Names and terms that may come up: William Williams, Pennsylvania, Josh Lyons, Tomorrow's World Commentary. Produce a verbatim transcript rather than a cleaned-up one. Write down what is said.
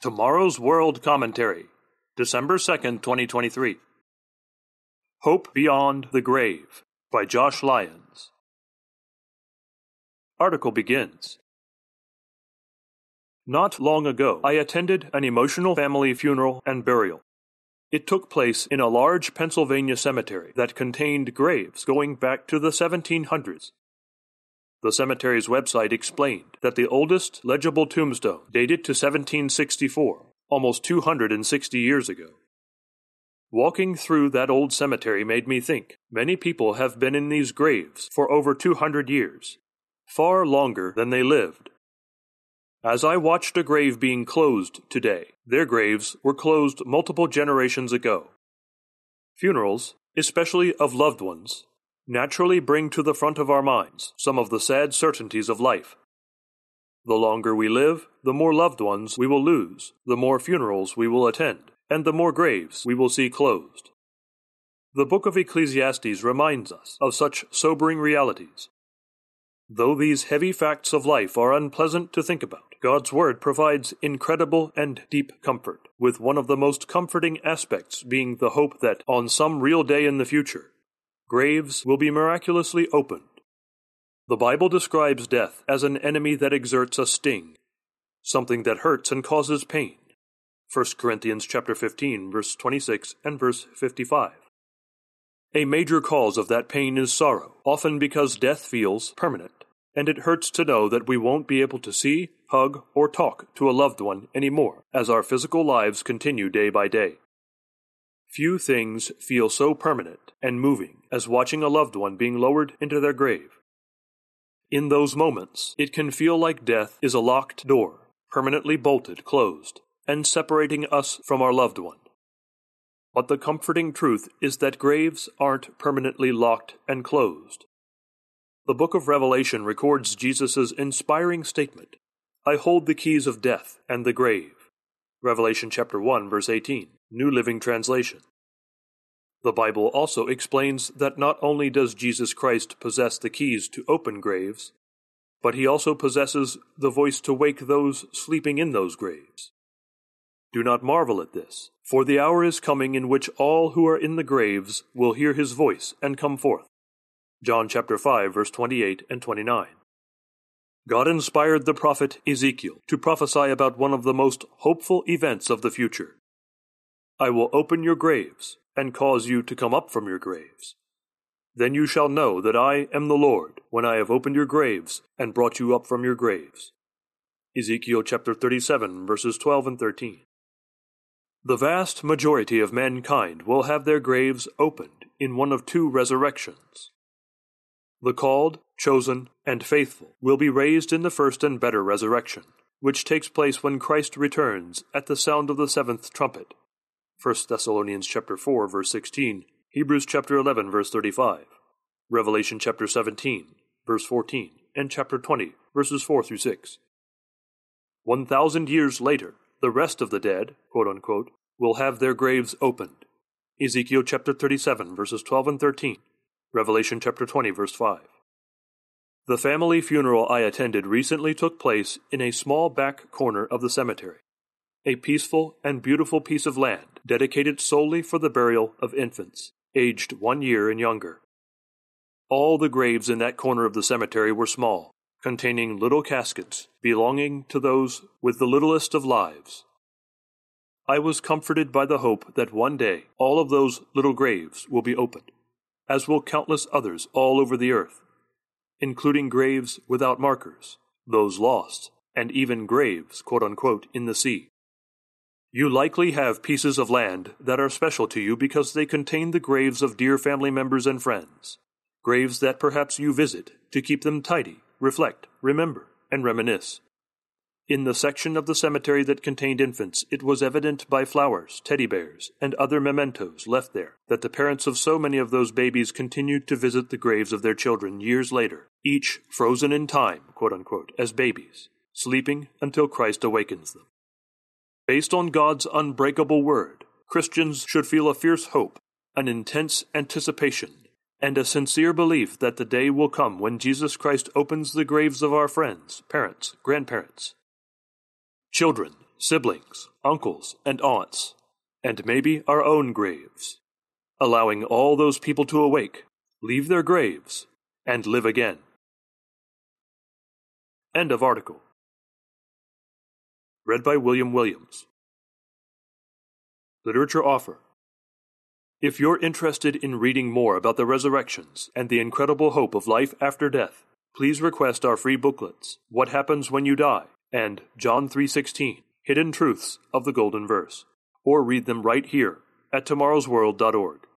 Tomorrow's World Commentary, December second, twenty twenty-three. Hope Beyond the Grave by Josh Lyons. Article begins. Not long ago, I attended an emotional family funeral and burial. It took place in a large Pennsylvania cemetery that contained graves going back to the seventeen hundreds. The cemetery's website explained that the oldest legible tombstone dated to seventeen sixty-four, almost two hundred sixty years ago. Walking through that old cemetery made me think many people have been in these graves for over two hundred years, far longer than they lived. As I watched a grave being closed today, their graves were closed multiple generations ago. Funerals, especially of loved ones, naturally bring to the front of our minds some of the sad certainties of life. The longer we live, the more loved ones we will lose, the more funerals we will attend, and the more graves we will see closed. The book of Ecclesiastes reminds us of such sobering realities. Though these heavy facts of life are unpleasant to think about, God's Word provides incredible and deep comfort, with one of the most comforting aspects being the hope that, on some real day in the future, graves will be miraculously opened. The Bible describes death as an enemy that exerts a sting, something that hurts and causes pain. First Corinthians chapter fifteen, verse twenty-six and verse fifty-five. A major cause of that pain is sorrow, often because death feels permanent, and it hurts to know that we won't be able to see, hug, or talk to a loved one anymore as our physical lives continue day by day. Few things feel so permanent and moving as watching a loved one being lowered into their grave. In those moments, it can feel like death is a locked door, permanently bolted closed, and separating us from our loved one. But the comforting truth is that graves aren't permanently locked and closed. The book of Revelation records Jesus' inspiring statement, "I hold the keys of death and the grave." Revelation chapter one, verse eighteen, New Living Translation. The Bible also explains that not only does Jesus Christ possess the keys to open graves, but he also possesses the voice to wake those sleeping in those graves. Do not marvel at this, for the hour is coming in which all who are in the graves will hear his voice and come forth. John chapter five, verse twenty-eight and twenty-nine. God inspired the prophet Ezekiel to prophesy about one of the most hopeful events of the future. "I will open your graves and cause you to come up from your graves. Then you shall know that I am the Lord when I have opened your graves and brought you up from your graves." Ezekiel chapter thirty-seven, verses twelve and thirteen. The vast majority of mankind will have their graves opened in one of two resurrections. The called, chosen, and faithful will be raised in the first and better resurrection, which takes place when Christ returns at the sound of the seventh trumpet. First Thessalonians chapter four, verse sixteen, Hebrews chapter eleven, verse thirty-five, Revelation chapter seventeen, verse fourteen, and chapter twenty, verses four through six. One thousand years later, the rest of the dead, quote unquote, will have their graves opened. Ezekiel chapter thirty-seven, verses twelve and thirteen, Revelation chapter twenty, verse five. The family funeral I attended recently took place in a small back corner of the cemetery, a peaceful and beautiful piece of land dedicated solely for the burial of infants, aged one year and younger. All the graves in that corner of the cemetery were small, containing little caskets belonging to those with the littlest of lives. I was comforted by the hope that one day all of those little graves will be opened, as will countless others all over the earth, including graves without markers, those lost, and even graves, quote unquote, in the sea. You likely have pieces of land that are special to you because they contain the graves of dear family members and friends, graves that perhaps you visit to keep them tidy, reflect, remember, and reminisce. In the section of the cemetery that contained infants, it was evident by flowers, teddy bears, and other mementos left there that the parents of so many of those babies continued to visit the graves of their children years later, each frozen in time, quote unquote, as babies, sleeping until Christ awakens them. Based on God's unbreakable word, Christians should feel a fierce hope, an intense anticipation, and a sincere belief that the day will come when Jesus Christ opens the graves of our friends, parents, grandparents, children, siblings, uncles, and aunts, and maybe our own graves, allowing all those people to awake, leave their graves, and live again. End of article. Read by William Williams. Literature offer. If you're interested in reading more about the resurrections and the incredible hope of life after death, please request our free booklets, What Happens When You Die, and John three sixteen, Hidden Truths of the Golden Verse, or read them right here at tomorrows world dot org.